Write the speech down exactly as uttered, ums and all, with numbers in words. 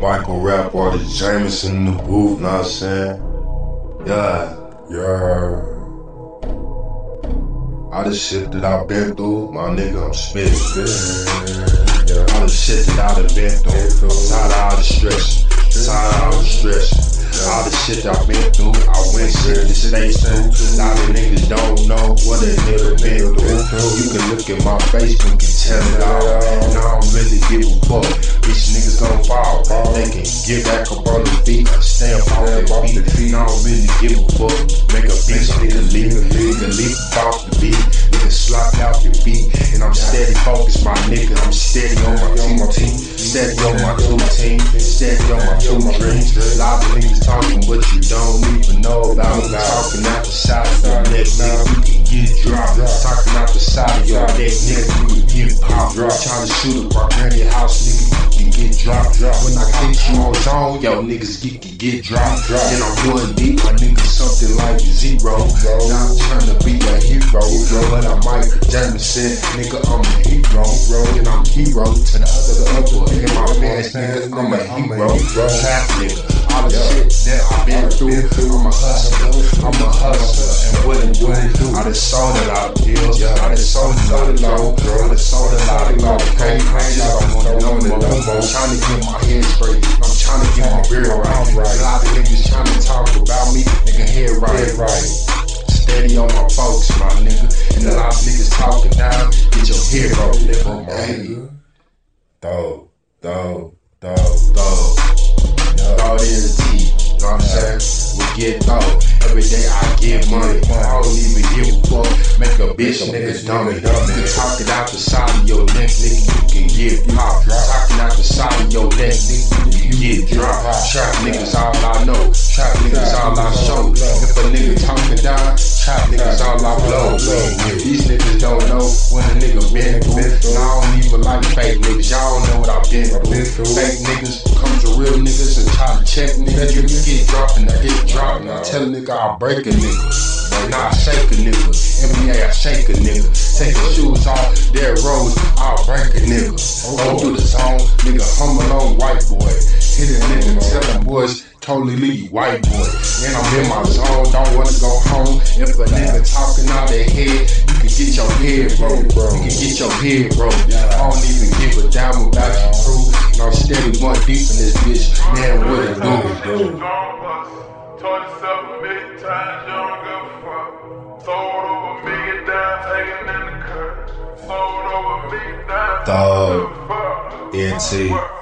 Michael Rap Artist Jameson in the booth, know what I'm saying? Yeah, yeah. All the shit that I've been through, my nigga, I'm spitting. Yeah. All the shit that I've been through, tired of all the stress, tired of all the stress. All the shit that I've been through, I went shit to stage through. A lot of niggas don't know what a nigga been through. You can look at my face, you can tell it all. And I don't really give a fuck. Bitch, niggas gon' fall. They can get back up on their feet, stand up on their feet. I don't really give a fuck. Make a bitch nigga leap, nigga leap off the beat, nigga slide out the beat. And I'm steady focused, my nigga. I'm steady on my team, team. Steady on my two team, steady on my two dreams. A lot of niggas talking, but you don't even know about them. Talking out the side of your neck, nigga, you can get dropped. Talking out the side of your neck, nigga, you can get popped. Trying to shoot up our granny house, nigga. Get dropped, drop. When I catch you on zone, yo niggas get get, get dropped, drop. And I'm one deep, my nigga something like a zero. Now I'm trying to be a hero, but I'm Michael Jameson, nigga I'm a hero, and I'm hero to the other the other. And my fans, nigga I'm a hero, trap nigga. All the shit that I've been through, I'm a hustler, I'm a hustler, and what it do? I done sold a lot of pills, I done sold a lot of low, I done sold a lot of low pain. I'm trying to get my head straight, I'm trying to get my real right. A lot of niggas trying to talk about me, nigga head right, right. Steady on my folks, my nigga. And a lot of niggas talking down, get your head right, nigga. Hey, dog, dog, dog, dog. Dog is a T, you know what I'm saying? We get dog. Every day I get money, I don't even give a fuck. Make a bitch, nigga dummy. You talk it out the side of your neck, nigga, you can get popped. Talking out the side of your neck, nigga, you can get dropped. Trap niggas all I know, trap niggas all I show. If a nigga talking down, trap niggas all I blow. These niggas don't know what a nigga been through, and I don't even like fake niggas. Y'all don't know what I've been through. Fake niggas come to real niggas and try to check niggas. You get dropped and I get dropped, and I tell a nigga I'll break a nigga, but now I shake a nigga. N B A, I shake a nigga. Take the shoes off, dead roads, I'll break a nigga. Go through the song, nigga, hum alone, white boy. Hit a nigga, tell them boys, totally leave, white boy. And I'm in my zone, don't wanna go home. If a nigga talking out their head, you can get your head broke, you can get your head broke. I don't even give a damn about your crew, and I'm steady one deep in this bitch. Man, what it do? Taught yourself a million times, you don't give a fuck. Sold over a million dimes, hanging in the curb. Sold over a million dimes, you don't give a fuck.